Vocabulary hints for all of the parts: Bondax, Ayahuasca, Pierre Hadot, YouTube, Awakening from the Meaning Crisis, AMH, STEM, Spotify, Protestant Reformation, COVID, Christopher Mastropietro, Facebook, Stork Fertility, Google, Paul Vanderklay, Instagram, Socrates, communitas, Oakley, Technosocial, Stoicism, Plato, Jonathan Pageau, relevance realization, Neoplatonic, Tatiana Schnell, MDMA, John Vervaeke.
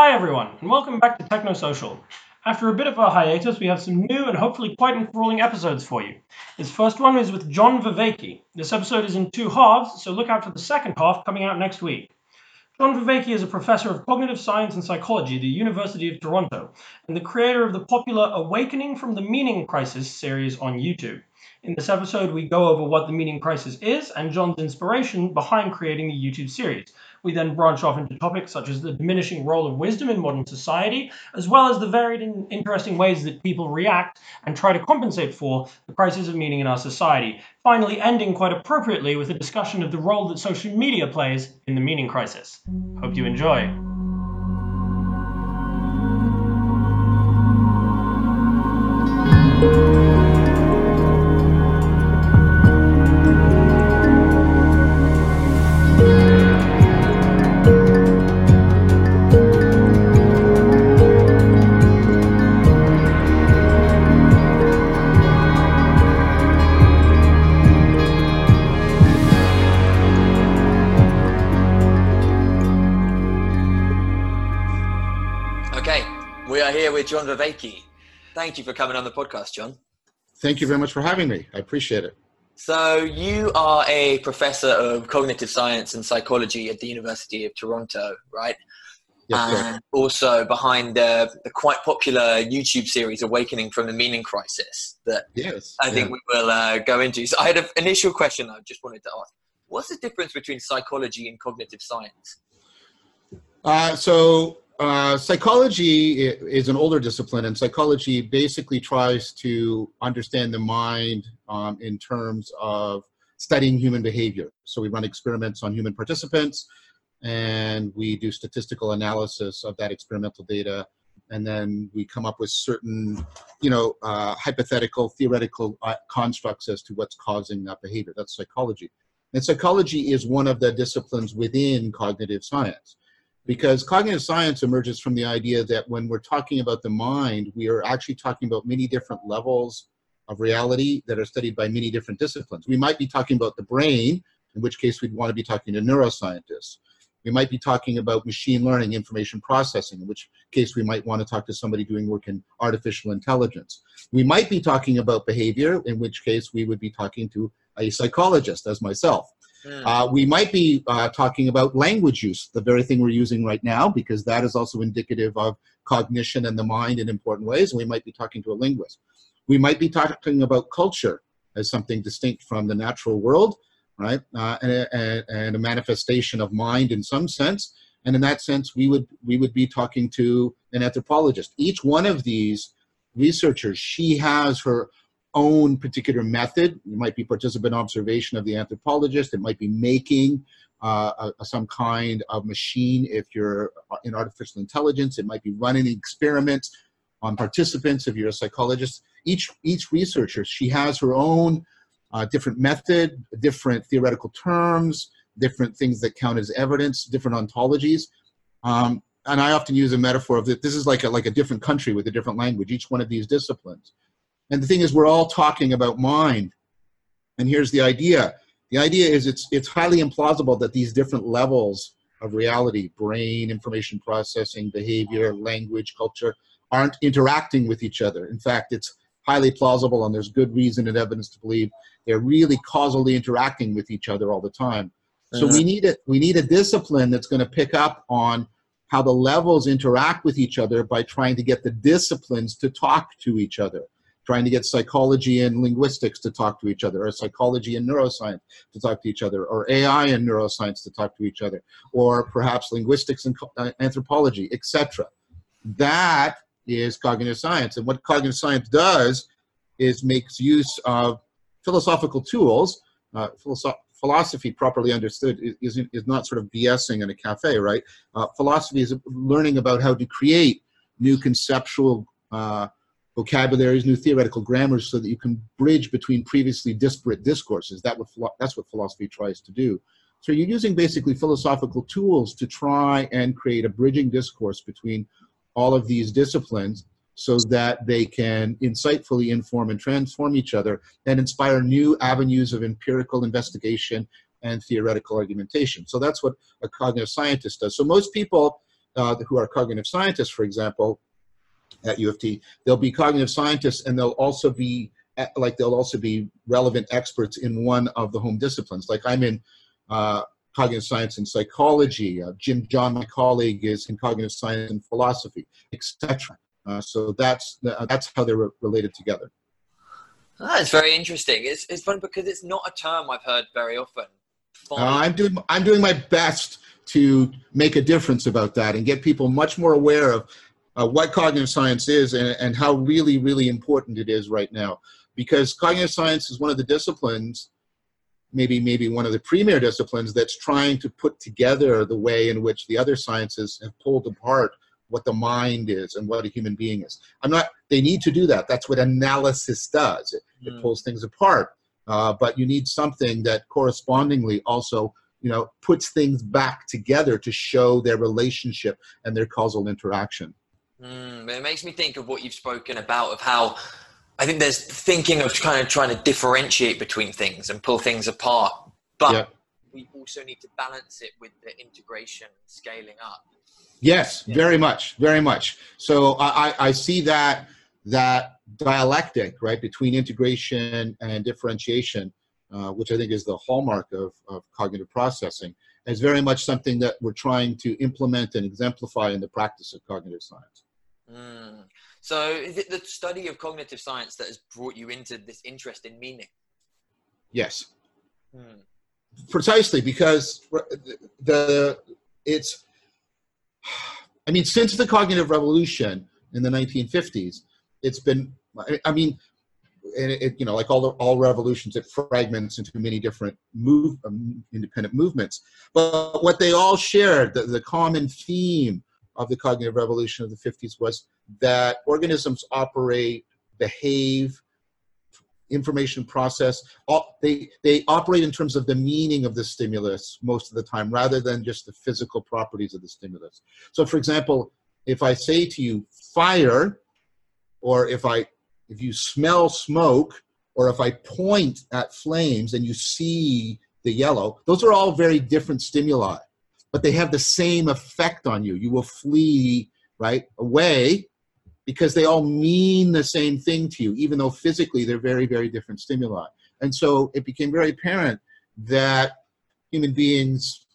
Hi everyone, and welcome back to Technosocial. After a bit of a hiatus, we have some new and hopefully quite enthralling episodes for you. This first one is with John Vervaeke. This episode is in two halves, so look out for the second half coming out next week. John Vervaeke is a professor of cognitive science and psychology at the University of Toronto, and the creator of the popular Awakening from the Meaning Crisis series on YouTube. In this episode, we go over what the meaning crisis is and John's inspiration behind creating the YouTube series. We then branch off into topics such as the diminishing role of wisdom in modern society, as well as the varied and interesting ways that people react and try to compensate for the crisis of meaning in our society, finally ending quite appropriately with a discussion of the role that social media plays in the meaning crisis. Hope you enjoy. John Vervaeke. Thank you for coming on the podcast, John. Thank you very much for having me. I appreciate it. So you are a professor of cognitive science and psychology at the University of Toronto, right? Yes, and sir. Also behind the quite popular YouTube series, Awakening from the Meaning Crisis, that I think we will go into. So I had an initial question I just wanted to ask. What's the difference between psychology and cognitive science? Psychology is an older discipline, and psychology basically tries to understand the mind in terms of studying human behavior. So we run experiments on human participants, and we do statistical analysis of that experimental data, and then we come up with certain, hypothetical, theoretical constructs as to what's causing that behavior. That's psychology. And psychology is one of the disciplines within cognitive science. Because cognitive science emerges from the idea that when we're talking about the mind, we are actually talking about many different levels of reality that are studied by many different disciplines. We might be talking about the brain, in which case we'd want to be talking to neuroscientists. We might be talking about machine learning, information processing, in which case we might want to talk to somebody doing work in artificial intelligence. We might be talking about behavior, in which case we would be talking to a psychologist, as myself. We might be talking about language use, the very thing we're using right now, because that is also indicative of cognition and the mind in important ways. And we might be talking to a linguist. We might be talking about culture as something distinct from the natural world, right? And a manifestation of mind in some sense. And in that sense, we would be talking to an anthropologist. Each one of these researchers, she has her own particular method. It might be participant observation of the anthropologist. It might be making some kind of machine if you're in artificial intelligence. It might be running experiments on participants if you're a psychologist. Each researcher, she has her own different method, different theoretical terms, different things that count as evidence, different ontologies. And I often use a metaphor of that this is like a different country with a different language, each one of these disciplines. And the thing is, we're all talking about mind. And here's the idea. The idea is it's highly implausible that these different levels of reality, brain, information processing, behavior, language, culture, aren't interacting with each other. In fact, it's highly plausible, and there's good reason and evidence to believe they're really causally interacting with each other all the time. So we need a discipline that's going to pick up on how the levels interact with each other by trying to get the disciplines to talk to each other. Trying to get psychology and linguistics to talk to each other, or psychology and neuroscience to talk to each other, or AI and neuroscience to talk to each other, or perhaps linguistics and anthropology, etc. That is cognitive science. And what cognitive science does is makes use of philosophical tools. Philosophy, properly understood, is not sort of BSing in a cafe, right? Philosophy is learning about how to create new conceptual vocabularies, new theoretical grammars, so that you can bridge between previously disparate discourses. That's what philosophy tries to do. So you're using basically philosophical tools to try and create a bridging discourse between all of these disciplines so that they can insightfully inform and transform each other and inspire new avenues of empirical investigation and theoretical argumentation. So that's what a cognitive scientist does. So most people who are cognitive scientists, for example, at U of T, they'll be cognitive scientists, and they'll also be relevant experts in one of the home disciplines. Like I'm in cognitive science and psychology. John, my colleague, is in cognitive science and philosophy, etc. So that's how they're related together. That's very interesting. It's fun because it's not a term I've heard very often. I'm doing my best to make a difference about that and get people much more aware of what cognitive science is and how really, really important it is right now. Because cognitive science is one of the disciplines, maybe one of the premier disciplines, that's trying to put together the way in which the other sciences have pulled apart what the mind is and what a human being is. They need to do that. That's what analysis does. It pulls things apart. But you need something that correspondingly also, puts things back together to show their relationship and their causal interaction. It makes me think of what you've spoken about, of how I think there's thinking of kind of trying to differentiate between things and pull things apart, but we also need to balance it with the integration, scaling up. Yes, very much, very much. So I see that dialectic, right, between integration and differentiation, which I think is the hallmark of cognitive processing, is very much something that we're trying to implement and exemplify in the practice of cognitive science. So is it the study of cognitive science that has brought you into this interest in meaning? Yes. Precisely, because since the cognitive revolution in the 1950s, it's been, like all revolutions, it fragments into many different independent movements. But what they all shared, the common theme of the cognitive revolution of the 50s was that organisms operate, behave, information process. They operate in terms of the meaning of the stimulus most of the time, rather than just the physical properties of the stimulus. So, for example, if I say to you fire, or if you smell smoke, or if I point at flames and you see the yellow, those are all very different stimuli, but they have the same effect on you. You will flee right away because they all mean the same thing to you, even though physically they're very, very different stimuli. And so it became very apparent that human beings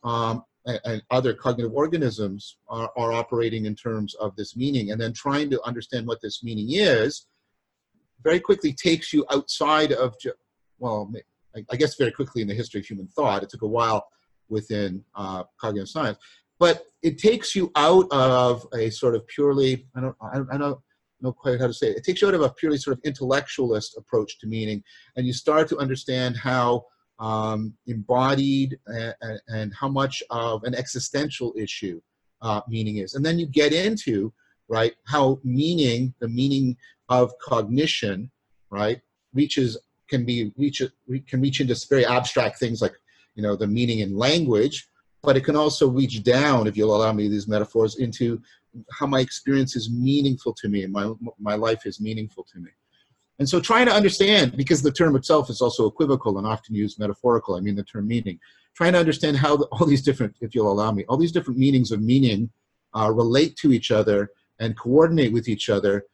and other cognitive organisms are operating in terms of this meaning, and then trying to understand what this meaning is very quickly takes you outside of, I guess very quickly in the history of human thought. It took a while within cognitive science, but it takes you out of a sort of purely, I don't know quite how to say it. It takes you out of a purely sort of intellectualist approach to meaning, and you start to understand how embodied and how much of an existential issue meaning is. And then you get into, right, how meaning, the meaning of cognition, right, can reach into very abstract things like, the meaning in language, but it can also reach down, if you'll allow me these metaphors, into how my experience is meaningful to me and my life is meaningful to me. And so trying to understand, because the term itself is also equivocal and often used metaphorical, the term meaning, trying to understand how all these different, if you'll allow me, all these different meanings of meaning relate to each other and coordinate with each other,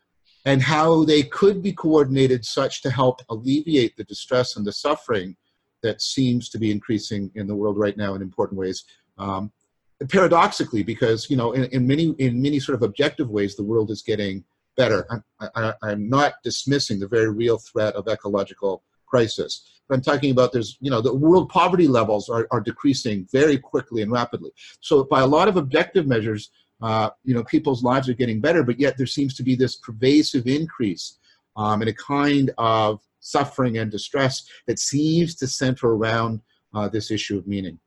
and how they could be coordinated such to help alleviate the distress and the suffering that seems to be increasing in the world right now in important ways. Paradoxically, because, in many sort of objective ways, the world is getting better. I'm not dismissing the very real threat of ecological crisis, but I'm talking about the world poverty levels are decreasing very quickly and rapidly. So by a lot of objective measures, people's lives are getting better, but yet there seems to be this pervasive increase in a kind of suffering and distress that seems to center around this issue of meaning.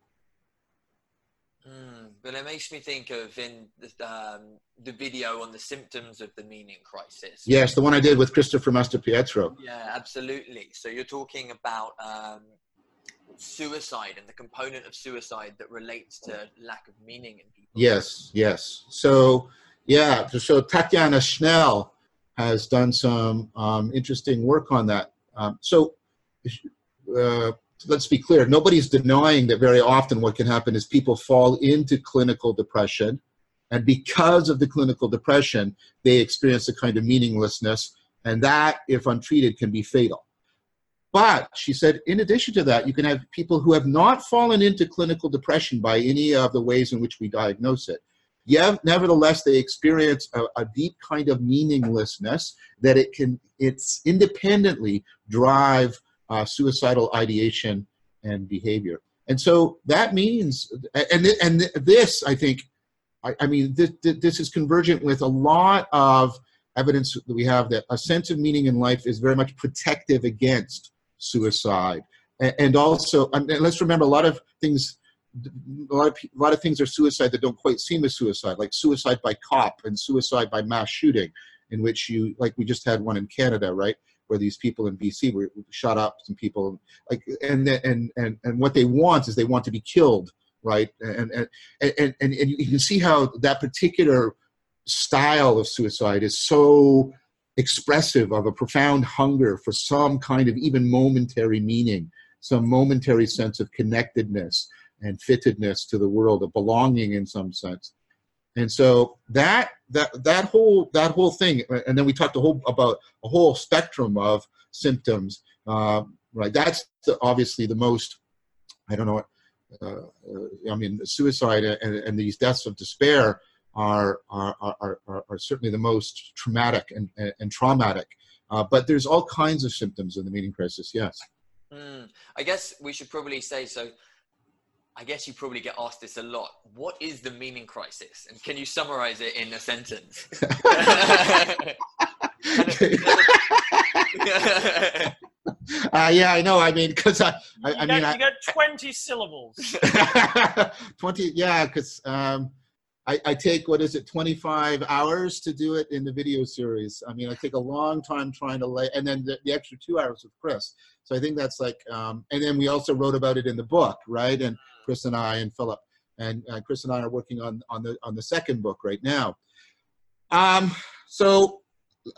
But it makes me think of the video on the symptoms of the meaning crisis. Yes, the one I did with Christopher Mastropietro. Yeah, absolutely. So you're talking about suicide and the component of suicide that relates to lack of meaning in people. Yes. So Tatiana Schnell has done some interesting work on that. Let's be clear, nobody's denying that very often what can happen is people fall into clinical depression And because of the clinical depression, they experience a kind of meaninglessness. And that, if untreated, can be fatal. But, she said, in addition to that, you can have people who have not fallen into clinical depression by any of the ways in which we diagnose it. Yet, nevertheless, they experience a deep kind of meaninglessness that it's independently drive suicidal ideation and behavior. And so that means, and this, I think, I mean, this is convergent with a lot of evidence that we have that a sense of meaning in life is very much protective against suicide. And also, and let's remember, a lot of things are suicide that don't quite seem as suicide, like suicide by cop and suicide by mass shooting, in which you, like we just had one in Canada, right, where these people in BC were shot up, some people, like, and what they want is they want to be killed, right, and you can see how that particular style of suicide is so expressive of a profound hunger for some kind of even momentary meaning, some momentary sense of connectedness and fittedness to the world, of belonging in some sense. And so that whole thing, and then we talked about a whole spectrum of symptoms, right? That's obviously the most, suicide and these deaths of despair are certainly the most traumatic and traumatic. But there's all kinds of symptoms in the meaning crisis, yes. I guess we should probably say, so I guess you probably get asked this a lot. What is the meaning crisis? And can you summarize it in a sentence? Yeah, I know. I mean, because I mean, you got 20 syllables. 20, yeah, because I take, 25 hours to do it in the video series. I mean, I take a long time trying to lay, and then the extra 2 hours with Chris. So I think that's like, and then we also wrote about it in the book, right? And Chris and I and Philip, and Chris and I are working on the second book right now. So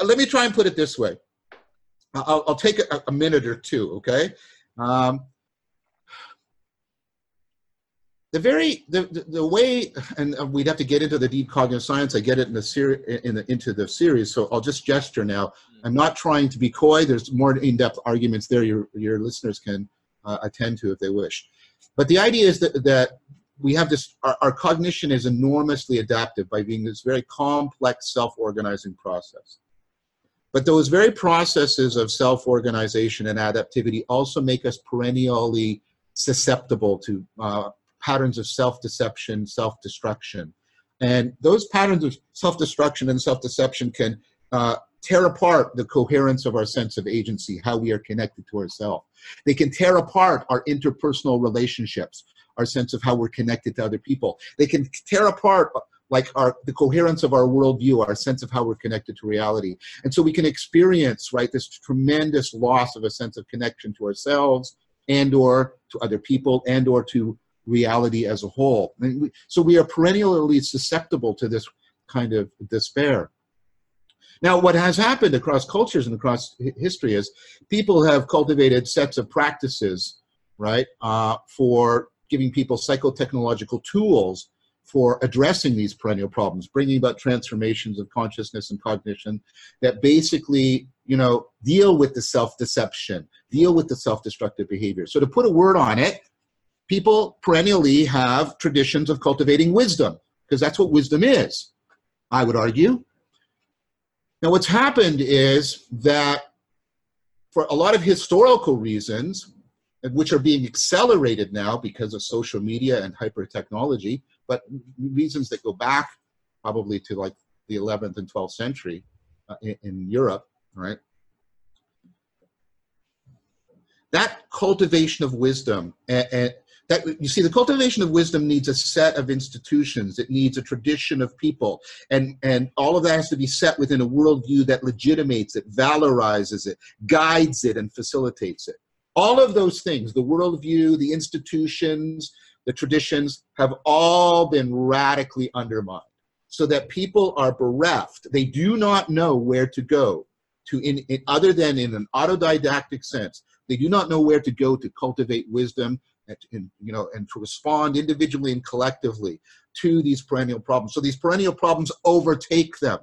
let me try and put it this way. I'll take a minute or two, okay? The way, and we'd have to get into the deep cognitive science. I get it into the series, so I'll just gesture now. I'm not trying to be coy. There's more in-depth arguments there. Your listeners can attend to if they wish. But the idea is that we have this. Our cognition is enormously adaptive by being this very complex self-organizing process. But those very processes of self-organization and adaptivity also make us perennially susceptible to patterns of self-deception, self-destruction. And those patterns of self-destruction and self-deception can tear apart the coherence of our sense of agency, how we are connected to ourselves. They can tear apart our interpersonal relationships, our sense of how we're connected to other people. They can tear apart the coherence of our worldview, our sense of how we're connected to reality. And so we can experience, right, this tremendous loss of a sense of connection to ourselves and or to other people and or to reality as a whole. So we are perennially susceptible to this kind of despair. Now, what has happened across cultures and across history is people have cultivated sets of practices, right, for giving people psychotechnological tools for addressing these perennial problems, bringing about transformations of consciousness and cognition that basically, deal with the self-deception, deal with the self-destructive behavior. So to put a word on it, people perennially have traditions of cultivating wisdom, because that's what wisdom is, I would argue. Now, what's happened is that for a lot of historical reasons, which are being accelerated now because of social media and hyper-technology, but reasons that go back probably to like the 11th and 12th century in Europe, right? That cultivation of wisdom the cultivation of wisdom needs a set of institutions. It needs a tradition of people. And all of that has to be set within a worldview that legitimates it, valorizes it, guides it, and facilitates it. All of those things, the worldview, the institutions, the traditions, have all been radically undermined so that people are bereft. They do not know where to go to, other than in an autodidactic sense. They do not know where to go to cultivate wisdom, and to respond individually and collectively to these perennial problems. So these perennial problems overtake them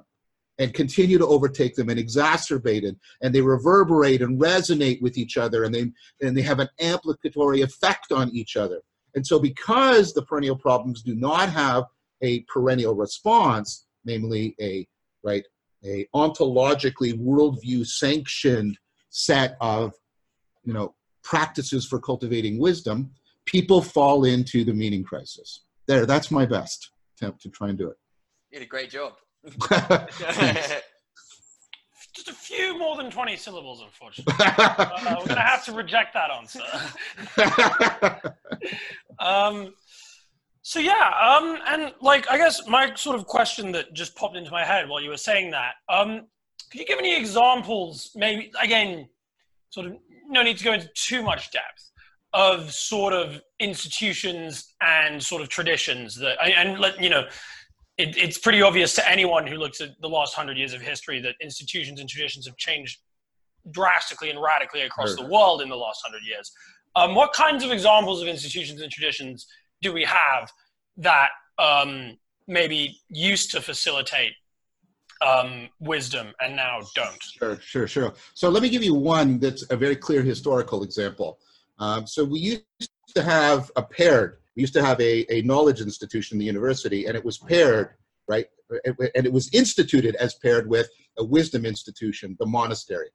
and continue to overtake them and exacerbate it, and they reverberate and resonate with each other, and they have an amplificatory effect on each other. And so because the perennial problems do not have a perennial response, namely a ontologically worldview sanctioned set of practices for cultivating wisdom, people fall into the meaning crisis. There, that's my best attempt to try and do it. You did a great job. Just a few more than 20 syllables, unfortunately. We're going to have to reject that answer. So yeah, and I guess my sort of question that just popped into my head while you were saying that, could you give any examples, maybe, again, sort of no need to go into too much depth, of sort of institutions and sort of traditions that, it's pretty obvious to anyone who looks at the last 100 years of history that institutions and traditions have changed drastically and radically across the world in the last 100 years. What kinds of examples of institutions and traditions do we have that maybe used to facilitate wisdom and now don't? Sure. So let me give you one that's a very clear historical example. So we used to have a knowledge institution in the university, and it was paired, right? And it was instituted as paired with a wisdom institution, the monastery,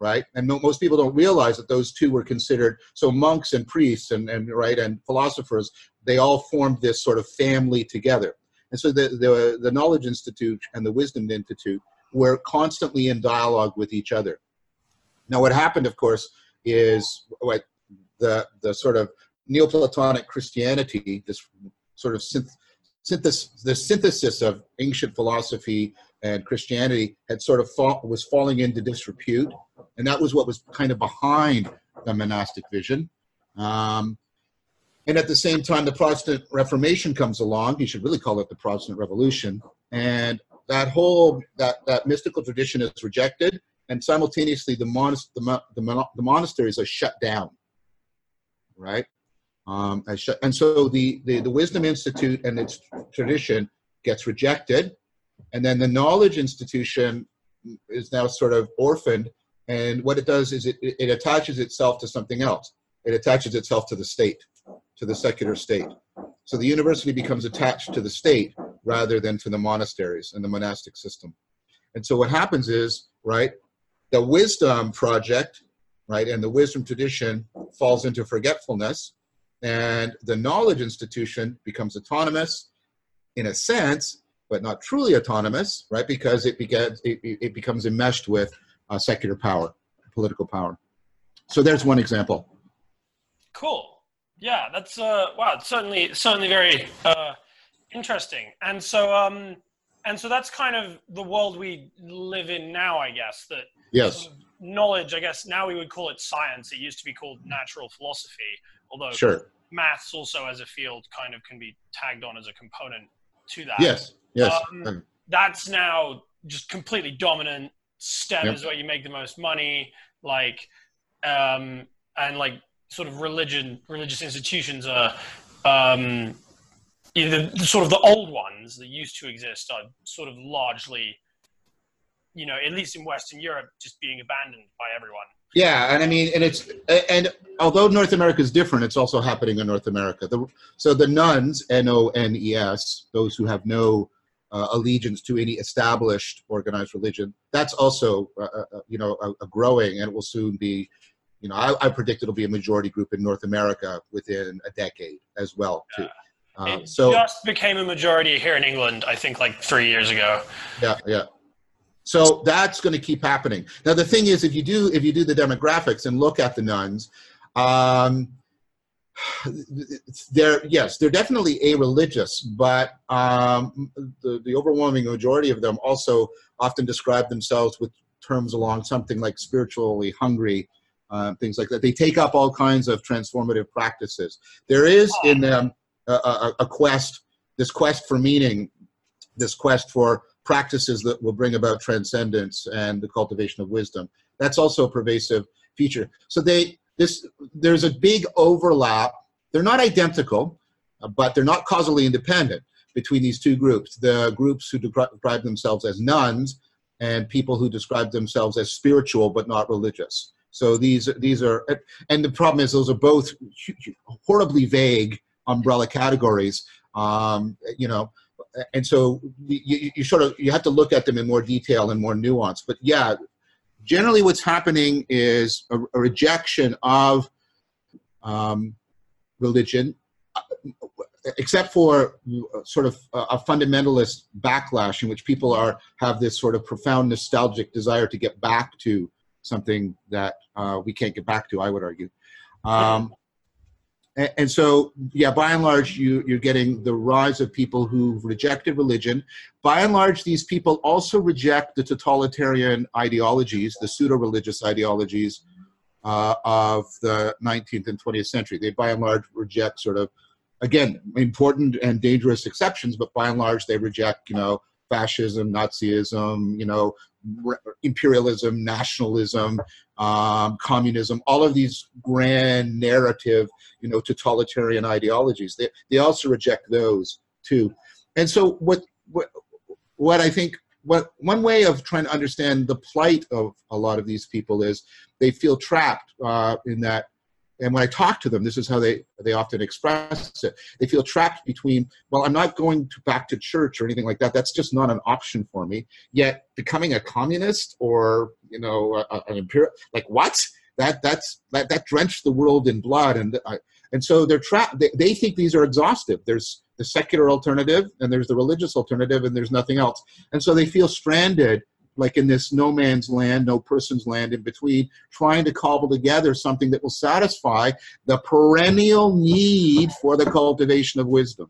right? And most people don't realize that those two were considered, so monks and priests and philosophers, they all formed this sort of family together. And so the knowledge institute and the wisdom institute were constantly in dialogue with each other. Now what happened, of course, is what the sort of Neoplatonic Christianity, this sort of synthesis of ancient philosophy and Christianity, had sort of was falling into disrepute, and that was what was kind of behind the monastic vision. And at the same time, the Protestant Reformation comes along. You should really call it the Protestant Revolution, and that mystical tradition is rejected, and simultaneously the monasteries are shut down, right? And so the Wisdom Institute and its tradition gets rejected, and then the knowledge institution is now sort of orphaned, and what it does is it attaches itself to something else. It attaches itself to the state, to the secular state. So the university becomes attached to the state rather than to the monasteries and the monastic system. And so what happens is, right, the wisdom project, right, and the wisdom tradition falls into forgetfulness, and the knowledge institution becomes autonomous in a sense, but not truly autonomous, right, because it becomes enmeshed with secular power, political power. So there's one example. Cool. Yeah, that's wow. It's certainly very interesting. And so, that's kind of the world we live in now, I guess. That yes. Sort of knowledge, I guess now we would call it science. It used to be called natural philosophy, although sure. Maths also as a field kind of can be tagged on as a component to that. Yes. That's now just completely dominant. STEM is where you make the most money, sort of religious institutions are sort of the old ones that used to exist are sort of largely, at least in Western Europe, just being abandoned by everyone. Yeah, and although North America is different, it's also happening in North America. So the nuns, N-O-N-E-S, those who have no allegiance to any established organized religion, that's also, a growing, and it will soon be, I predict it'll be a majority group in North America within a decade as well, too. Yeah. It just became a majority here in England, I think, 3 years ago. Yeah. So that's going to keep happening. Now, the thing is, if you do the demographics and look at the nuns, they're definitely areligious, but the overwhelming majority of them also often describe themselves with terms along something like spiritually hungry, things like that. They take up all kinds of transformative practices. There is in them a quest, this quest for meaning, this quest for practices that will bring about transcendence and the cultivation of wisdom. That's also a pervasive feature. So there's a big overlap They're not identical, but they're not causally independent between these two groups. The groups who describe themselves as nuns and people who describe themselves as spiritual but not religious. So these are, and the problem is those are both horribly vague umbrella categories, you know, and so you sort of, you have to look at them in more detail and more nuance. But yeah, generally what's happening is a rejection of religion, except for sort of a fundamentalist backlash in which people have this sort of profound nostalgic desire to get back to something that we can't get back to, I would argue. And so, yeah, by and large, you're getting the rise of people who've rejected religion. By and large, these people also reject the totalitarian ideologies, the pseudo-religious ideologies of the 19th and 20th century. They, by and large, reject sort of, again, important and dangerous exceptions, but by and large, they reject, you know, fascism, Nazism, you know, imperialism, nationalism, communism, all of these grand narrative, you know, totalitarian ideologies. They also reject those too. And so what I think, one way of trying to understand the plight of a lot of these people is they feel trapped in that, and when I talk to them, this is how they often express it. They feel trapped between, well, I'm not going back to church or anything like that. That's just not an option for me. Yet becoming a communist or, you know, an imperial, like what? That drenched the world in blood. And so they're trapped. They think these are exhaustive. There's the secular alternative and there's the religious alternative and there's nothing else. And so they feel stranded, like in this no man's land, no person's land in between, trying to cobble together something that will satisfy the perennial need for the cultivation of wisdom.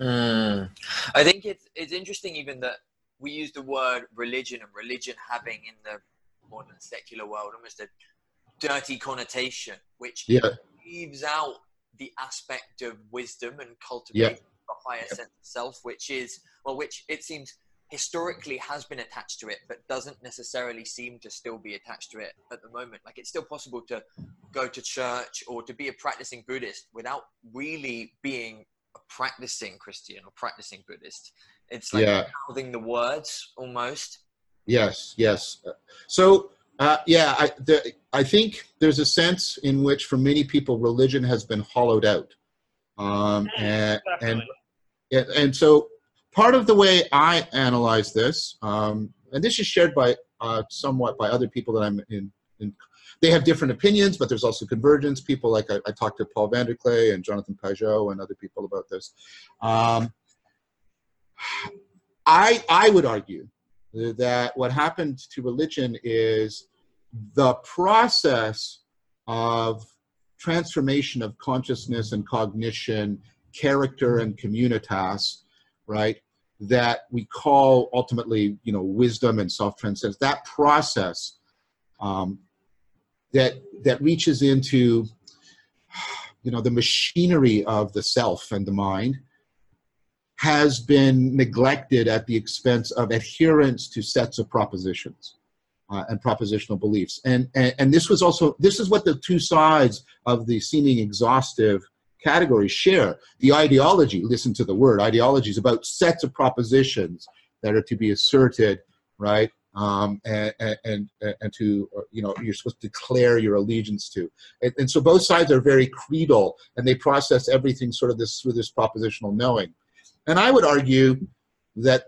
Mm. I think it's interesting even that we use the word religion, and religion having in the modern secular world almost a dirty connotation, which leaves out the aspect of wisdom and cultivating the higher sense of self, which is, well, which it seems historically has been attached to it, but doesn't necessarily seem to still be attached to it at the moment. Like it's still possible to go to church or to be a practicing Buddhist without really being a practicing Christian or practicing Buddhist. It's like mouthing the words almost. Yes, yes. So I think there's a sense in which for many people religion has been hollowed out. And so part of the way I analyze this, and this is shared by somewhat by other people that I'm in, they have different opinions, but there's also convergence. People like I talked to Paul Vanderklay and Jonathan Pageau and other people about this. I would argue that what happened to religion is the process of transformation of consciousness and cognition, character and communitas, right, that we call ultimately, you know, wisdom and self-transcendence, that process that reaches into, you know, the machinery of the self and the mind has been neglected at the expense of adherence to sets of propositions and propositional beliefs. And this was also, this is what the two sides of the seeming exhaustive categories share. The ideology, listen to the word, ideology is about sets of propositions that are to be asserted, right, and to, you know, you're supposed to declare your allegiance to. And so both sides are very creedal, and they process everything sort of this through this propositional knowing. And I would argue that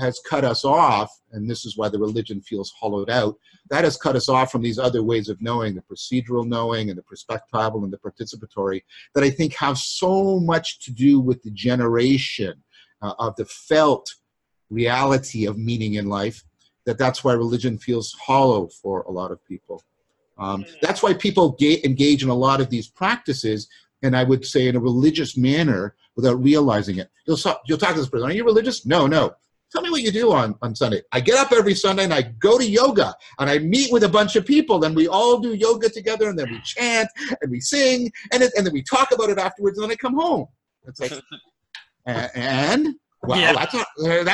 has cut us off, and this is why the religion feels hollowed out, that has cut us off from these other ways of knowing, the procedural knowing and the perspectival and the participatory, that I think have so much to do with the generation of the felt reality of meaning in life, that's why religion feels hollow for a lot of people. That's why people engage in a lot of these practices, and I would say in a religious manner, without realizing it. You'll talk to this person, are you religious? No. Tell me what you do on Sunday. I get up every Sunday and I go to yoga and I meet with a bunch of people. Then we all do yoga together and then we chant and we sing and then we talk about it afterwards and then I come home. It's like, that's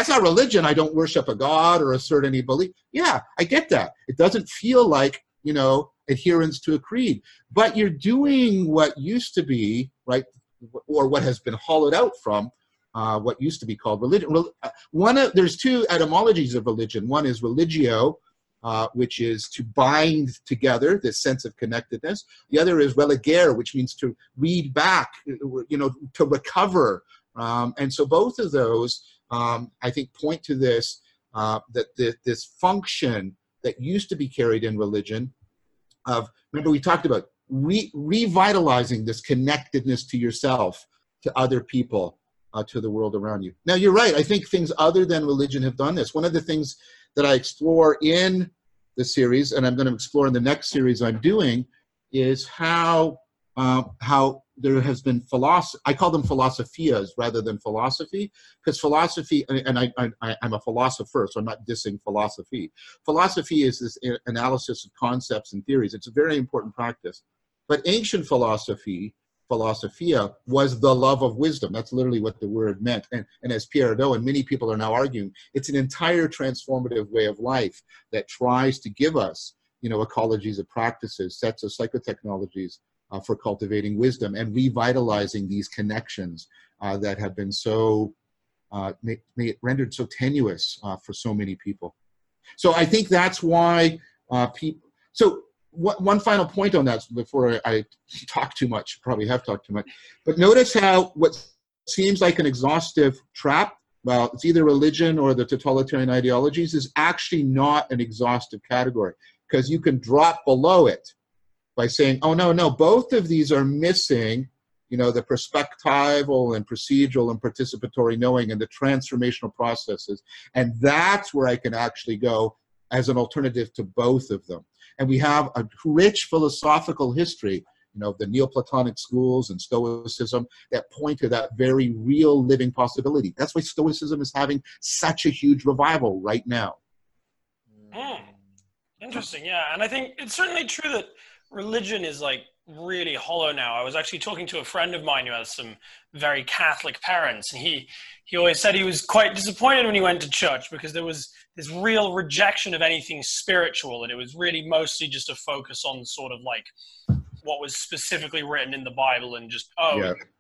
not religion. I don't worship a god or assert any belief. Yeah, I get that. It doesn't feel like, you know, adherence to a creed. But you're doing what used to be, right, or what has been hollowed out from what used to be called religion. There's two etymologies of religion. One is religio, which is to bind together, this sense of connectedness. The other is religare, which means to read back, you know, to recover. And so both of those, I think, point to this, that this function that used to be carried in religion of, remember we talked about revitalizing this connectedness to yourself, to other people, to the world around you. Now, you're right. I think things other than religion have done this. One of the things that I explore in the series, and I'm going to explore in the next series I'm doing, is how there has been philosophy. I call them philosophias rather than philosophy, because philosophy, and I'm a philosopher, so I'm not dissing philosophy. Philosophy is this analysis of concepts and theories. It's a very important practice. But ancient philosophy, philosophia, was the love of wisdom. That's literally what the word meant. And as Pierre Hadot and many people are now arguing, it's an entire transformative way of life that tries to give us, you know, ecologies of practices, sets of psychotechnologies, for cultivating wisdom and revitalizing these connections that have been so rendered so tenuous for so many people. So I think that's why people. So one final point on that before I talk too much, probably have talked too much. But notice how what seems like an exhaustive trap, well, it's either religion or the totalitarian ideologies, is actually not an exhaustive category, because you can drop below it by saying, oh, no, both of these are missing, you know, the perspectival and procedural and participatory knowing and the transformational processes. And that's where I can actually go as an alternative to both of them. And we have a rich philosophical history, you know, of the Neoplatonic schools and Stoicism that point to that very real living possibility. That's why Stoicism is having such a huge revival right now. Interesting, yeah. And I think it's certainly true that religion is like really hollow now. I was actually talking to a friend of mine who has some very Catholic parents, and he always said he was quite disappointed when he went to church because there was this real rejection of anything spiritual, and it was really mostly just a focus on sort of like what was specifically written in the Bible and just,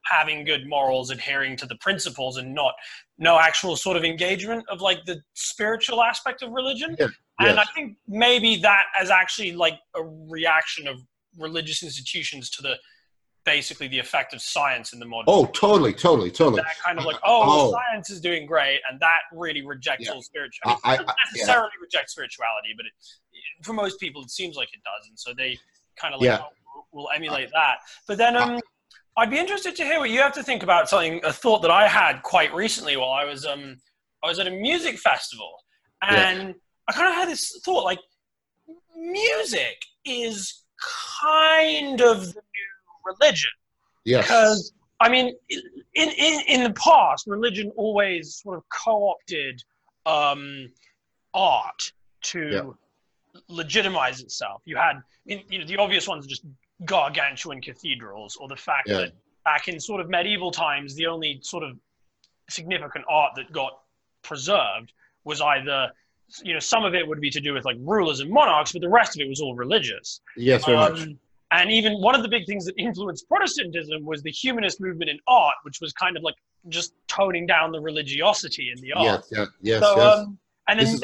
having good morals, adhering to the principles, and no actual sort of engagement of like the spiritual aspect of religion. Yeah. Yes. And I think maybe that is actually like a reaction of religious institutions to basically the effect of science in the modern. Oh, totally. That kind of like, well, science is doing great, and that really rejects all spirituality. I mean, it doesn't necessarily reject spirituality, but it, for most people, it seems like it does, and so they kind of like will emulate that. But then I'd be interested to hear what you have to think about a thought that I had quite recently while I was at a music festival, and. Yeah. I kind of had this thought, like, music is kind of the new religion. Yes. Because, I mean, in the past, religion always sort of co-opted art to legitimize itself. You had, you know, the obvious ones are just gargantuan cathedrals, or the fact that back in sort of medieval times, the only sort of significant art that got preserved was either... you know, some of it would be to do with like rulers and monarchs, but the rest of it was all religious. Yes, very much. And even one of the big things that influenced Protestantism was the humanist movement in art, which was kind of like just toning down the religiosity in the art. Yes. And then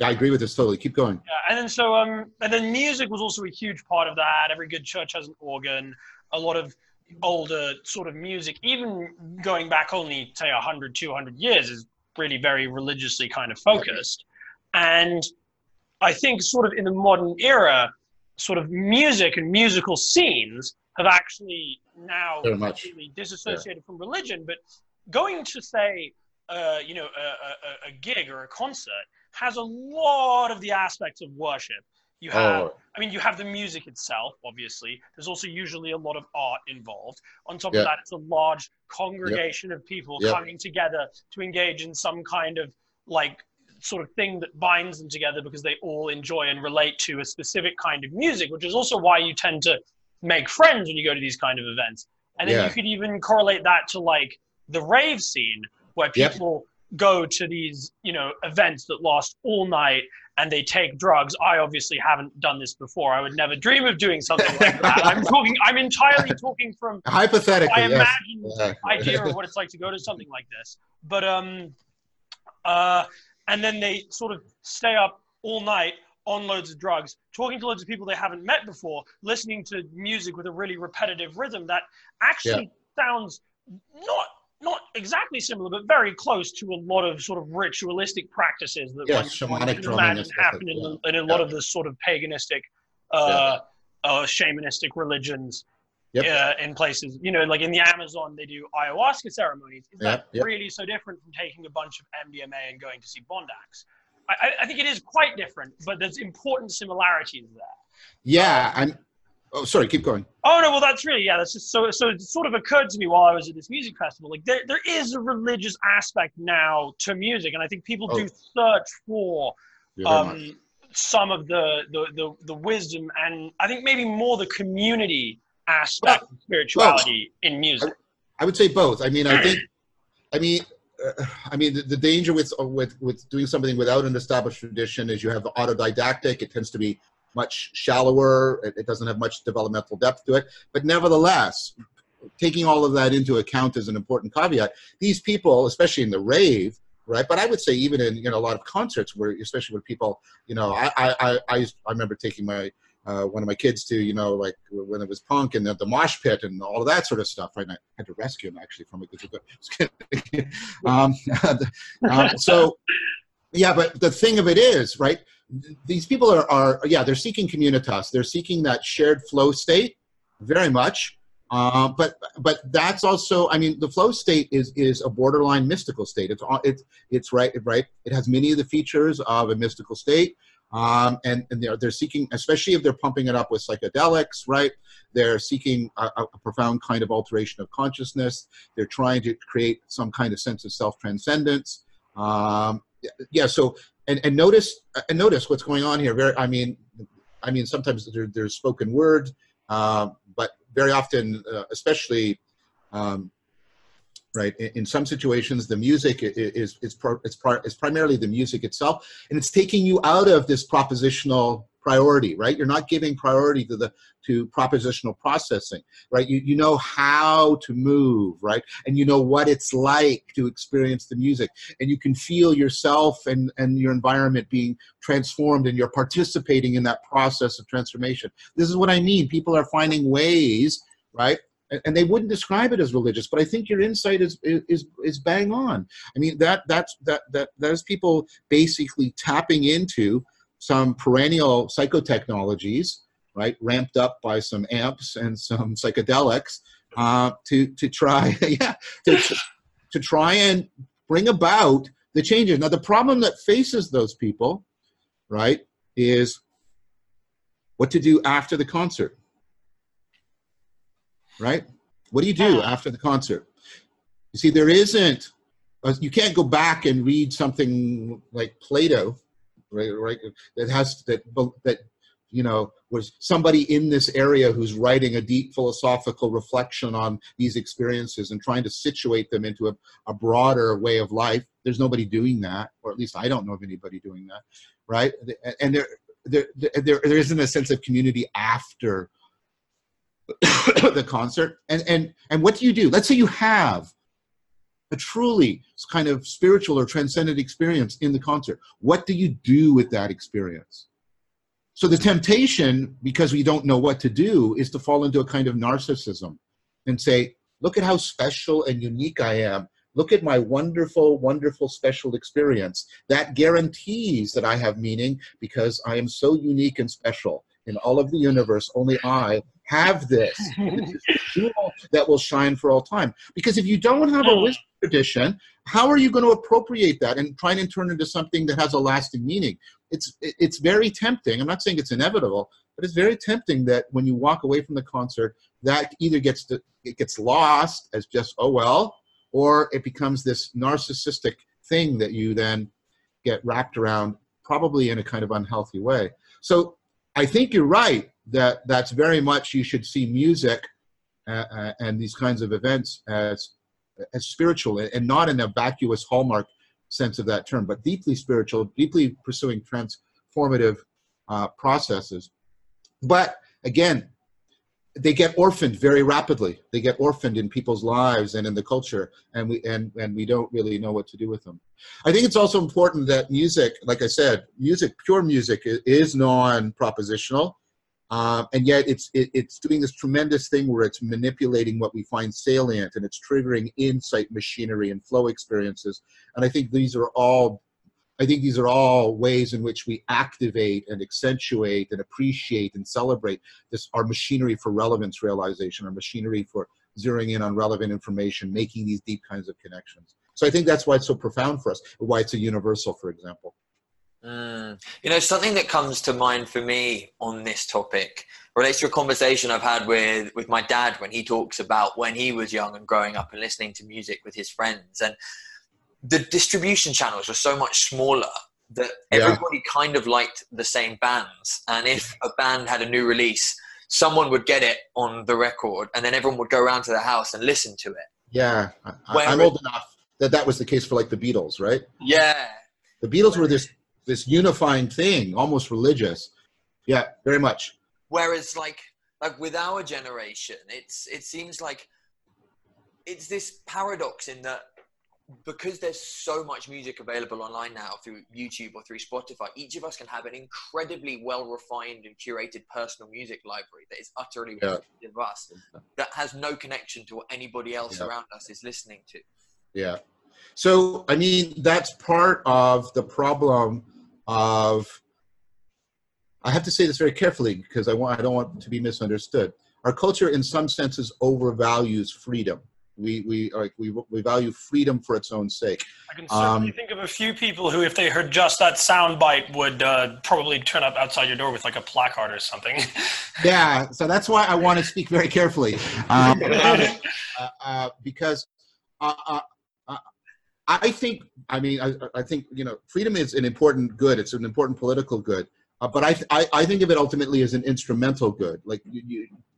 I agree with this totally. Keep going. Yeah, and then so and then music was also a huge part of that. Every good church has an organ. A lot of older sort of music, even going back only say 100, 200 years, is really very religiously kind of focused. And I think sort of in the modern era, sort of music and musical scenes have actually now completely disassociated from religion, but going to say, you know, a gig or a concert has a lot of the aspects of worship. You have, I mean, you have the music itself, obviously. There's also usually a lot of art involved. On top of that, it's a large congregation of people coming together to engage in some kind of like sort of thing that binds them together because they all enjoy and relate to a specific kind of music, which is also why you tend to make friends when you go to these kind of events. And then you could even correlate that to like the rave scene where people go to these, you know, events that last all night and they take drugs. I obviously haven't done this before. I would never dream of doing something like that. I'm entirely talking from hypothetically. I imagine idea of what it's like to go to something like this. But and then they sort of stay up all night on loads of drugs, talking to loads of people they haven't met before, listening to music with a really repetitive rhythm that actually sounds not exactly similar, but very close to a lot of sort of ritualistic practices that one can imagine happen in a lot of the sort of paganistic, shamanistic religions in places. You know, like in the Amazon, they do ayahuasca ceremonies. Is that really so different from taking a bunch of MDMA and going to see Bondax? I think it is quite different, but there's important similarities there. Yeah, oh, sorry, keep going. Oh, no, well, that's really, that's just so it sort of occurred to me while I was at this music festival, like there is a religious aspect now to music, and I think people do search for some of the wisdom, and I think maybe more the community aspect of spirituality in music. I would say both. I mean, the danger with doing something without an established tradition is you have the autodidactic. It tends to be much shallower. It doesn't have much developmental depth to it. But nevertheless, taking all of that into account is an important caveat. These people, especially in the rave, right? But I would say even in a lot of concerts, where especially with people, I remember taking my one of my kids to, like when it was punk and the mosh pit and all of that sort of stuff, right? And I had to rescue him actually from it. So, yeah, but the thing of it is, right? These people are they're seeking communitas. They're seeking that shared flow state very much. But that's also, I mean, the flow state is a borderline mystical state. It's right. It has many of the features of a mystical state. And they're seeking, especially if they're pumping it up with psychedelics, right? They're seeking a profound kind of alteration of consciousness. They're trying to create some kind of sense of self-transcendence. So, and notice what's going on here. I mean, sometimes there's spoken word, but very often, especially, right, in some situations, the music is primarily the music itself, and it's taking you out of this propositional priority, right? You're not giving priority to propositional processing, right? You know how to move, right? And you know what it's like to experience the music, and you can feel yourself and your environment being transformed, and you're participating in that process of transformation. This is what I mean. People are finding ways, right? And they wouldn't describe it as religious, but I think your insight is bang on. I mean, that is people basically tapping into some perennial psychotechnologies, right? Ramped up by some amps and some psychedelics, to try and bring about the changes. Now, the problem that faces those people, right, is what to do after the concert. Right? What do you do after the concert? You see, you can't go back and read something like Plato, right? That was somebody in this area who's writing a deep philosophical reflection on these experiences and trying to situate them into a broader way of life. There's nobody doing that, or at least I don't know of anybody doing that, right? And there isn't a sense of community after the concert, and what do you do? Let's say you have a truly kind of spiritual or transcendent experience in the concert. What do you do with that experience? So the temptation, because we don't know what to do, is to fall into a kind of narcissism and say, look at how special and unique I am. Look at my wonderful, wonderful, special experience. That guarantees that I have meaning because I am so unique and special. In all of the universe, only I have this. This is the jewel that will shine for all time. Because if you don't have a wisdom tradition, how are you going to appropriate that and try and turn it into something that has a lasting meaning? It's very tempting. I'm not saying it's inevitable, but it's very tempting that when you walk away from the concert, that either gets lost as just, oh well, or it becomes this narcissistic thing that you then get wrapped around, probably in a kind of unhealthy way. So I think you're right that that's very much, you should see music and these kinds of events as spiritual and not in a vacuous hallmark sense of that term, but deeply spiritual, deeply pursuing transformative processes. But again, they get orphaned very rapidly. They get orphaned in people's lives and in the culture, and we don't really know what to do with them. I think it's also important that music, like I said, music, pure music, is non-propositional, and yet it's doing this tremendous thing where it's manipulating what we find salient, and it's triggering insight machinery and flow experiences. And I think these are all ways in which we activate and accentuate and appreciate and celebrate this, our machinery for relevance realization, our machinery for zeroing in on relevant information, making these deep kinds of connections. So I think that's why it's so profound for us, why it's a universal, for example. You know, something that comes to mind for me on this topic relates to a conversation I've had with my dad when he talks about when he was young and growing up and listening to music with his friends. And the distribution channels were so much smaller that everybody kind of liked the same bands. And if a band had a new release, someone would get it on the record and then everyone would go around to the house and listen to it. Yeah. I'm old enough that that was the case for like the Beatles, right? Yeah. The Beatles were this unifying thing, almost religious. Yeah, very much. Whereas like with our generation, it seems like it's this paradox in that, because there's so much music available online now through YouTube or through Spotify, each of us can have an incredibly well-refined and curated personal music library that is utterly of us, that has no connection to what anybody else around us is listening to. Yeah. So, I mean, that's part of the problem of, I have to say this very carefully because I don't want to be misunderstood. Our culture in some senses overvalues freedom. We value freedom for its own sake. I can certainly think of a few people who, if they heard just that sound bite, would probably turn up outside your door with like a placard or something. Yeah, so that's why I want to speak very carefully, because I think you know, freedom is an important good. It's an important political good, but I think of it ultimately as an instrumental good. Like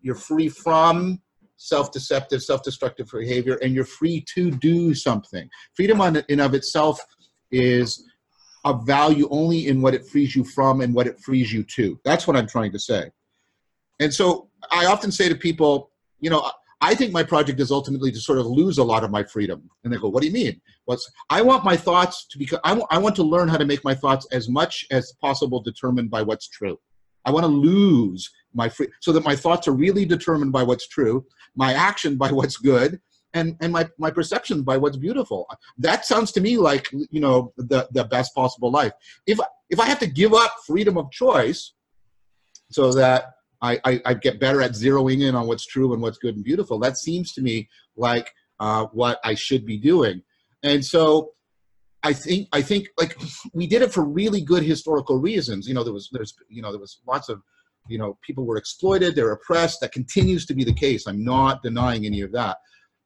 you're free from self-deceptive, self-destructive behavior, and you're free to do something. Freedom in of itself is of value only in what it frees you from and what it frees you to. That's what I'm trying to say. And so I often say to people, you know, I think my project is ultimately to sort of lose a lot of my freedom. And they go, what do you mean? I want my thoughts to become, I want to learn how to make my thoughts as much as possible determined by what's true. I want to lose my free, so that my thoughts are really determined by what's true, my action by what's good, and my perception by what's beautiful. That sounds to me like, you know, the best possible life. If I have to give up freedom of choice so that I get better at zeroing in on what's true and what's good and beautiful, that seems to me like what I should be doing. And so I think like we did it for really good historical reasons. You know, there was lots of, you know, people were exploited, they're oppressed. That continues to be the case. I'm not denying any of that.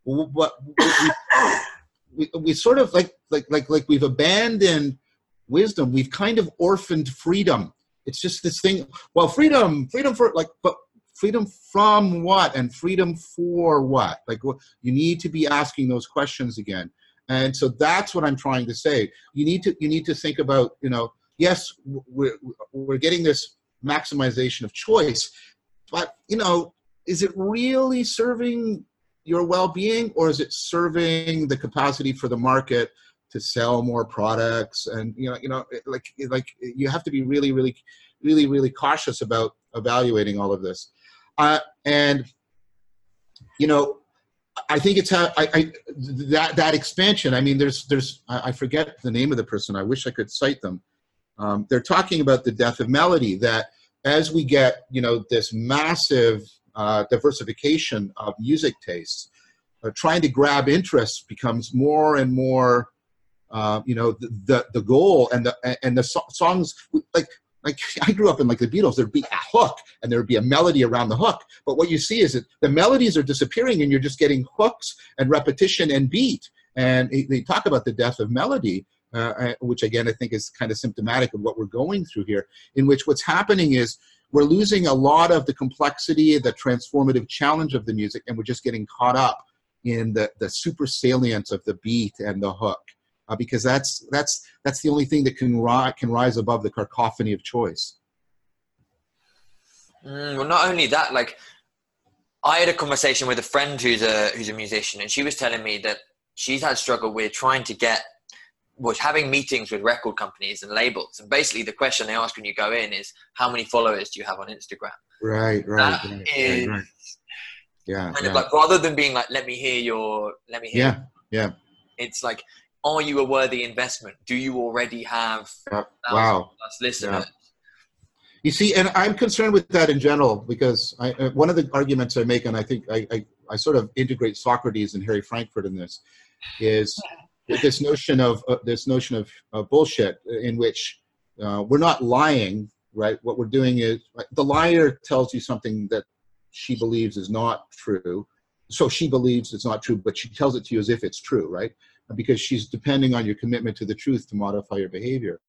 But we sort of like we've abandoned wisdom. We've kind of orphaned freedom. It's just this thing. Well, freedom for like, but freedom from what and freedom for what? Like, you need to be asking those questions again. And so that's what I'm trying to say. You need to think about, you know, yes, we're getting this maximization of choice, but, you know, is it really serving your well-being, or is it serving the capacity for the market to sell more products? And you know like you have to be really cautious about evaluating all of this, and you know, I think it's how that expansion, I mean, there's I forget the name of the person, I wish I could cite them. They're talking about the death of melody, that as we get, you know, this massive diversification of music tastes, trying to grab interests becomes more and more, you know, the goal, and the songs, like I grew up in like the Beatles, there'd be a hook and there'd be a melody around the hook. But what you see is that the melodies are disappearing and you're just getting hooks and repetition and beat. And they talk about the death of melody. Which again, I think is kind of symptomatic of what we're going through here, in which what's happening is we're losing a lot of the complexity, the transformative challenge of the music, and we're just getting caught up in the super salience of the beat and the hook. because that's the only thing that can rise above the cacophony of choice. Well, not only that, like, I had a conversation with a friend who's a musician, and she was telling me that she's had struggle with trying to get, was having meetings with record companies and labels. And basically the question they ask when you go in is, how many followers do you have on Instagram? Right. Yeah. Kind of like, rather than being like, let me hear. Yeah. Yeah. It's like, are you a worthy investment? Do you already have plus listeners? Yeah. You see, and I'm concerned with that in general, because one of the arguments I make, and I think I sort of integrate Socrates and Harry Frankfurt in this, is this notion of bullshit, in which we're not lying, right? What we're doing is, the liar tells you something that she believes is not true, so she believes it's not true, but she tells it to you as if it's true, right? Because she's depending on your commitment to the truth to modify your behavior.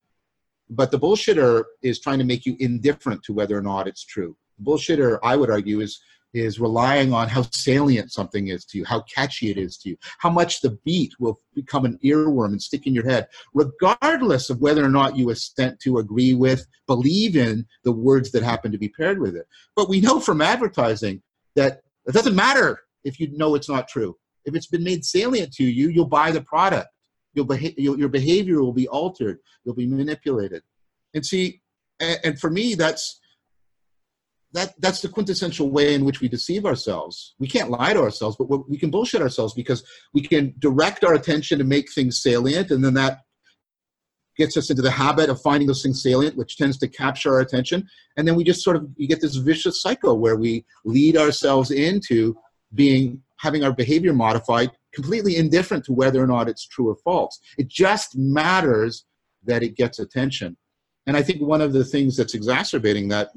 But the bullshitter is trying to make you indifferent to whether or not it's true. The bullshitter, I would argue, is relying on how salient something is to you, how catchy it is to you, how much the beat will become an earworm and stick in your head, regardless of whether or not you assent to, agree with, believe in the words that happen to be paired with it. But we know from advertising that it doesn't matter if you know it's not true. If it's been made salient to you, you'll buy the product. Your behavior will be altered. You'll be manipulated. And see, and for me, that's the quintessential way in which we deceive ourselves. We can't lie to ourselves, but we can bullshit ourselves, because we can direct our attention to make things salient, and then that gets us into the habit of finding those things salient, which tends to capture our attention. And then we just sort of, you get this vicious cycle where we lead ourselves into having our behavior modified, completely indifferent to whether or not it's true or false. It just matters that it gets attention. And I think one of the things that's exacerbating that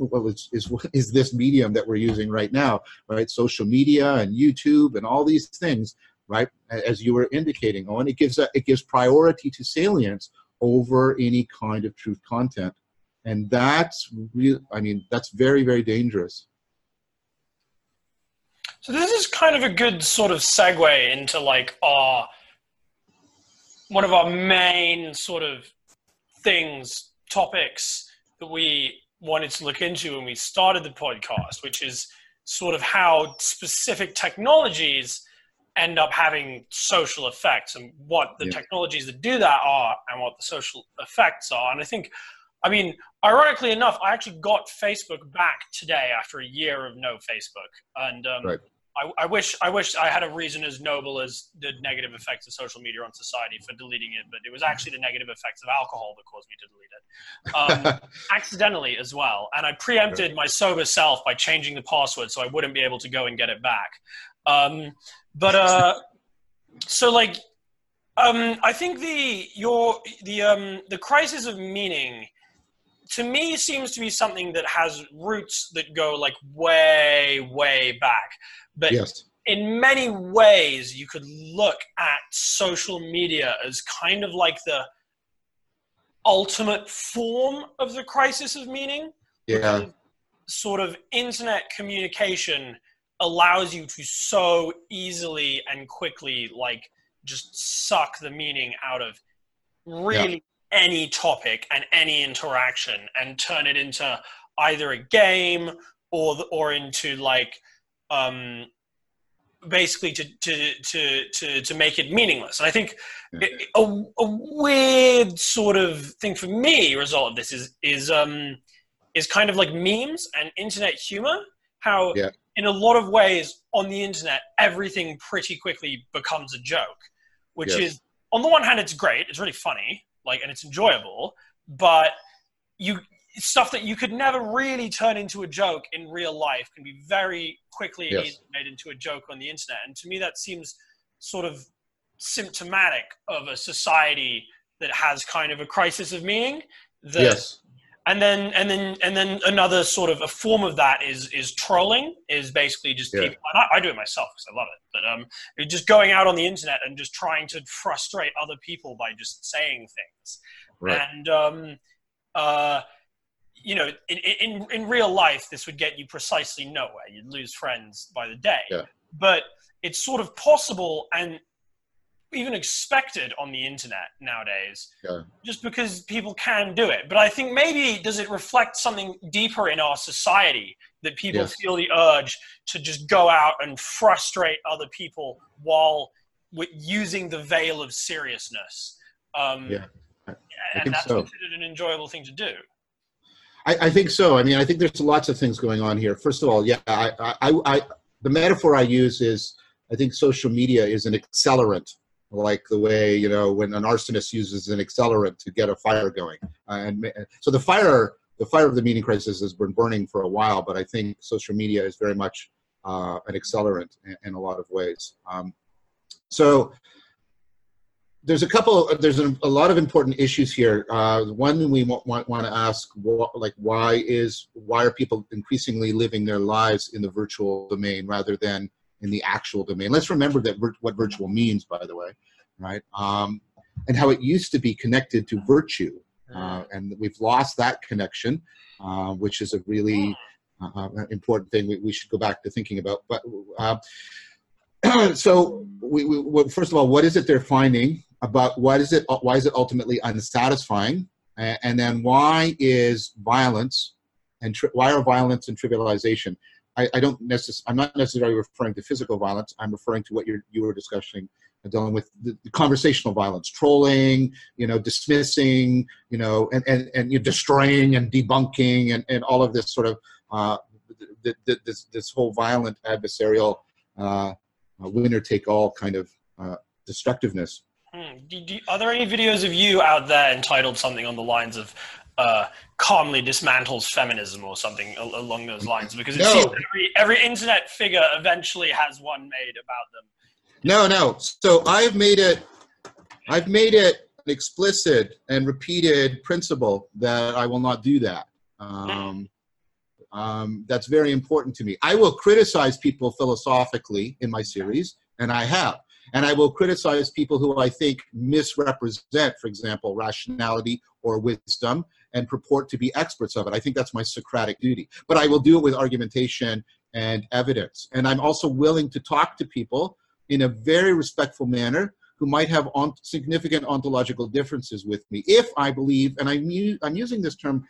is this medium that we're using right now, right? Social media and YouTube and all these things, right? As you were indicating, Owen, it gives priority to salience over any kind of truth content. And that's real. I mean, that's very, very dangerous. So this is kind of a good sort of segue into like one of our main sort of topics that we wanted to look into when we started the podcast, which is sort of how specific technologies end up having social effects, and what the technologies that do that are and what the social effects are. And I think, I mean, ironically enough, I actually got Facebook back today after a year of no Facebook. And I wish I had a reason as noble as the negative effects of social media on society for deleting it, but it was actually the negative effects of alcohol that caused me to delete it, accidentally as well. And I preempted my sober self by changing the password so I wouldn't be able to go and get it back. I think the crisis of meaning, to me, seems to be something that has roots that go like way, way back. But in many ways, you could look at social media as kind of like the ultimate form of the crisis of meaning. Yeah. Sort of internet communication allows you to so easily and quickly like just suck the meaning out of really any topic and any interaction, and turn it into either a game or into like basically to make it meaningless. And I think a weird sort of thing for me result of this is kind of like memes and internet humor. How in a lot of ways on the internet, everything pretty quickly becomes a joke, which is, on the one hand, it's great, it's really funny, like, and it's enjoyable, but stuff that you could never really turn into a joke in real life can be very quickly made into a joke on the internet. And to me, that seems sort of symptomatic of a society that has kind of a crisis of meaning. And then another sort of a form of that is trolling, is basically just people, and I do it myself because I love it, but just going out on the internet and just trying to frustrate other people by just saying things. Right. And, in real life, this would get you precisely nowhere. You'd lose friends by the day, but it's sort of possible. And even expected on the internet nowadays, just because people can do it. But I think maybe does it reflect something deeper in our society that people feel the urge to just go out and frustrate other people while using the veil of seriousness. And that's considered an enjoyable thing to do. I think so. I mean, I think there's lots of things going on here. First of all, the metaphor I use is, I think social media is an accelerant, like the way, you know, when an arsonist uses an accelerant to get a fire going. And so the fire of the meaning crisis has been burning for a while, but I think social media is very much an accelerant in a lot of ways. So there's a lot of important issues here. One, we want to ask, why are people increasingly living their lives in the virtual domain rather than in the actual domain? Let's remember that what virtual means, by the way, right? And how it used to be connected to virtue. And we've lost that connection, which is a really important thing we should go back to thinking about. But so, we first of all, what is it they're finding about why is it ultimately unsatisfying? And then why are violence and trivialization? I'm not necessarily referring to physical violence. I'm referring to what you were discussing, dealing with the conversational violence, trolling, you know, dismissing, you know, and you're destroying and debunking and all of this sort of this whole violent adversarial winner take all kind of destructiveness. Are there any videos of you out there entitled something on the lines of calmly dismantles feminism or something along those lines, because it seems every internet figure eventually has one made about them. No. So I've made it an explicit and repeated principle that I will not do that. That's very important to me. I will criticize people philosophically in my series, and I have. And I will criticize people who I think misrepresent, for example, rationality or wisdom and purport to be experts of it. I think that's my Socratic duty. But I will do it with argumentation and evidence. And I'm also willing to talk to people in a very respectful manner who might have significant ontological differences with me. If I believe, and I'm using this term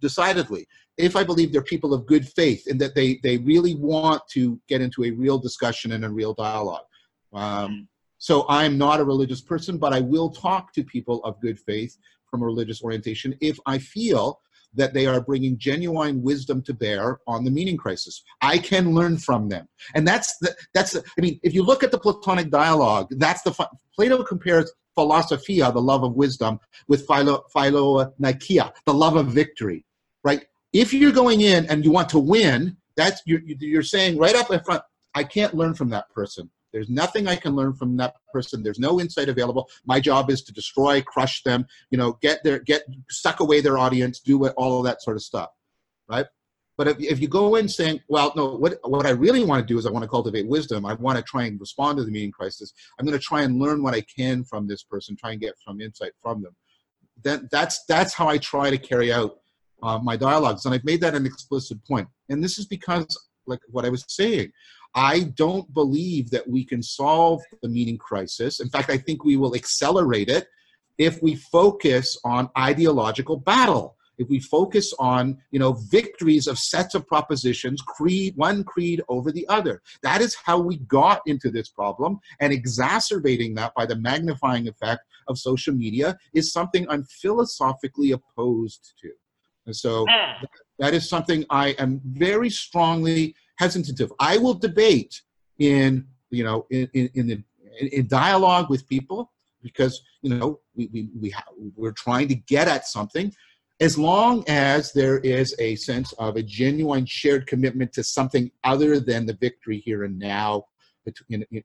decidedly, if I believe they're people of good faith and that they really want to get into a real discussion and a real dialogue. So I'm not a religious person, but I will talk to people of good faith from a religious orientation if I feel that they are bringing genuine wisdom to bear on the meaning crisis. I can learn from them. And I mean, if you look at the Platonic dialogue, Plato compares philosophia, the love of wisdom, with philonikeia, the love of victory, right? If you're going in and you want to win, you're saying right up in front, I can't learn from that person. There's nothing I can learn from that person. There's no insight available. My job is to destroy, crush them, you know, suck away their audience, do all of that sort of stuff, right? But if you go in saying, well, no, what I really want to do is I want to cultivate wisdom. I want to try and respond to the meaning crisis. I'm going to try and learn what I can from this person, try and get some insight from them. That's how I try to carry out my dialogues. And I've made that an explicit point. And this is because, like what I was saying, I don't believe that we can solve the meaning crisis. In fact, I think we will accelerate it if we focus on ideological battle, if we focus on, you know, victories of sets of propositions, one creed over the other. That is how we got into this problem, and exacerbating that by the magnifying effect of social media is something I'm philosophically opposed to. And so that is something I am very strongly hesitant of. I will debate in dialogue with people because, you know, we're trying to get at something, as long as there is a sense of a genuine shared commitment to something other than the victory here and now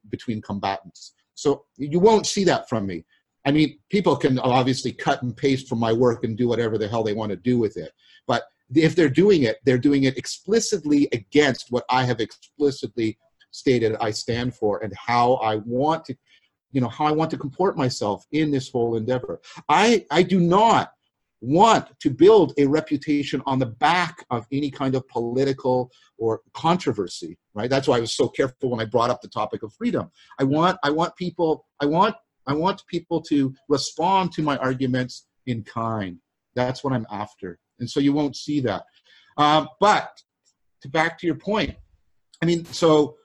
between combatants. So you won't see that from me. I mean, people can obviously cut and paste from my work and do whatever the hell they want to do with it, but if they're doing it explicitly against what I have explicitly stated I stand for and how I want to, you know, how I want to comport myself in this whole endeavor. I do not want to build a reputation on the back of any kind of political or controversy, right? That's why I was so careful when I brought up the topic of freedom. I want people to respond to my arguments in kind. That's what I'm after. And so you won't see that. But back to your point, I mean, so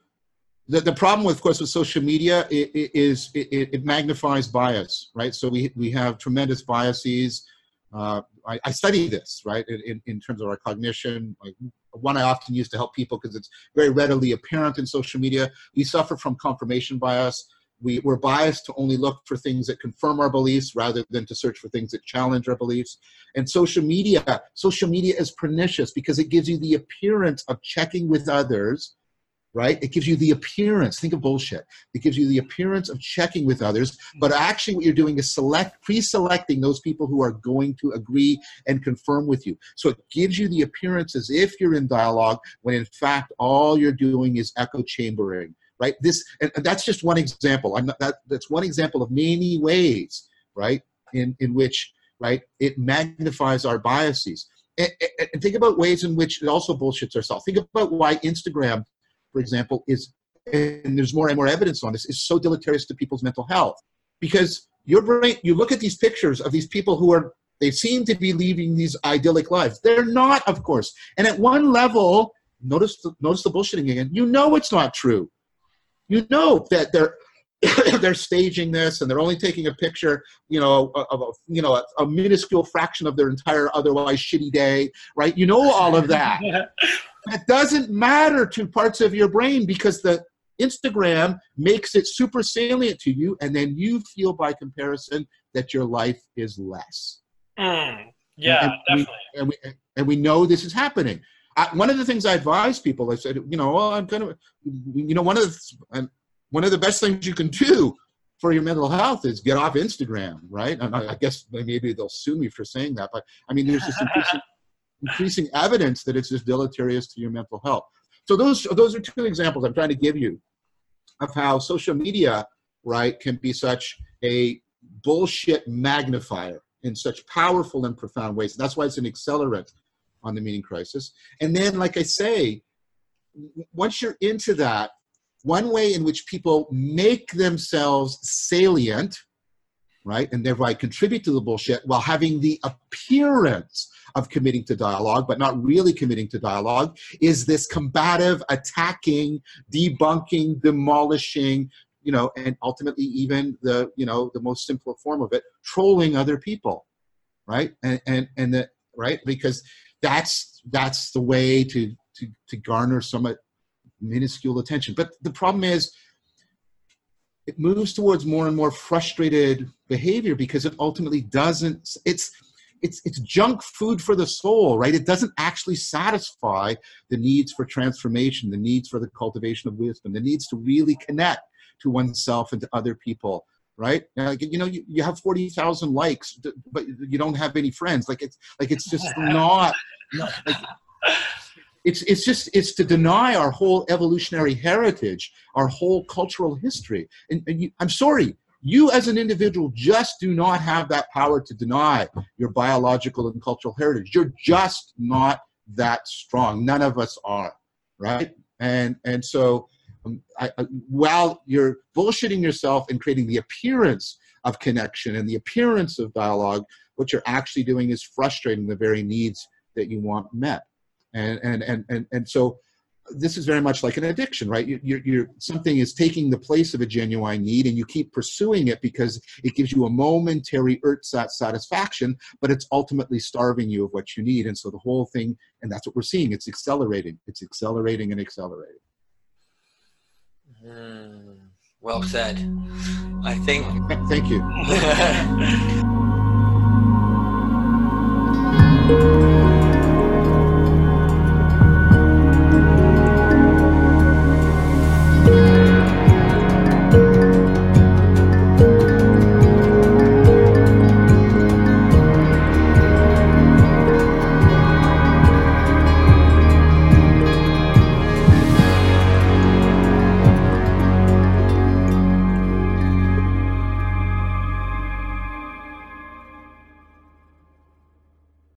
the problem, of course, with social media is it magnifies bias, right? So we have tremendous biases. I study this, right, in terms of our cognition. One I often use to help people because it's very readily apparent in social media. We suffer from confirmation bias. We're biased to only look for things that confirm our beliefs rather than to search for things that challenge our beliefs. And social media is pernicious because it gives you the appearance of checking with others, right? It gives you the appearance, think of bullshit. It gives you the appearance of checking with others, but actually what you're doing is pre-selecting those people who are going to agree and confirm with you. So it gives you the appearance as if you're in dialogue when in fact all you're doing is echo chambering. Right. This, and that's just one example. That's one example of many ways, right, in which, right, it magnifies our biases. And think about ways in which it also bullshits ourselves. Think about why Instagram, for example, is, and there's more and more evidence on this, is so deleterious to people's mental health. Because your brain, you look at these pictures of these people who are, they seem to be leading these idyllic lives. They're not, of course. And at one level, notice the bullshitting again, you know it's not true. You know that they're they're staging this, and they're only taking a picture, you know, of a minuscule fraction of their entire otherwise shitty day, right? You know all of that. That doesn't matter to parts of your brain because the Instagram makes it super salient to you, and then you feel by comparison that your life is less. Yeah, definitely. We know this is happening. One of the things I advise people, I said, one of the best things you can do for your mental health is get off Instagram, right? And I guess maybe they'll sue me for saying that, but I mean, there's this increasing evidence that it's just deleterious to your mental health. So those are two examples I'm trying to give you of how social media, right, can be such a bullshit magnifier in such powerful and profound ways. That's why it's an accelerant on the meaning crisis. And then, like I say, once you're into that, one way in which people make themselves salient, right, and thereby contribute to the bullshit while having the appearance of committing to dialogue, but not really committing to dialogue, is this combative, attacking, debunking, demolishing, you know, and ultimately even the, you know, the most simple form of it, trolling other people, right? And right, because that's the way to garner some minuscule attention. But the problem is it moves towards more and more frustrated behavior because it ultimately doesn't, it's junk food for the soul, right? It doesn't actually satisfy the needs for transformation, the needs for the cultivation of wisdom, the needs to really connect to oneself and to other people. Right? You know, you have 40,000 likes, but you don't have any friends. It's just not. Like, it's to deny our whole evolutionary heritage, our whole cultural history. And I'm sorry, you as an individual just do not have that power to deny your biological and cultural heritage. You're just not that strong. None of us are, right? And so. While you're bullshitting yourself and creating the appearance of connection and the appearance of dialogue, what you're actually doing is frustrating the very needs that you want met. And so this is very much like an addiction, right? You're something is taking the place of a genuine need, and you keep pursuing it because it gives you a momentary earth satisfaction, but it's ultimately starving you of what you need. And so the whole thing, and that's what we're seeing, it's accelerating. Well said. I think. Thank you.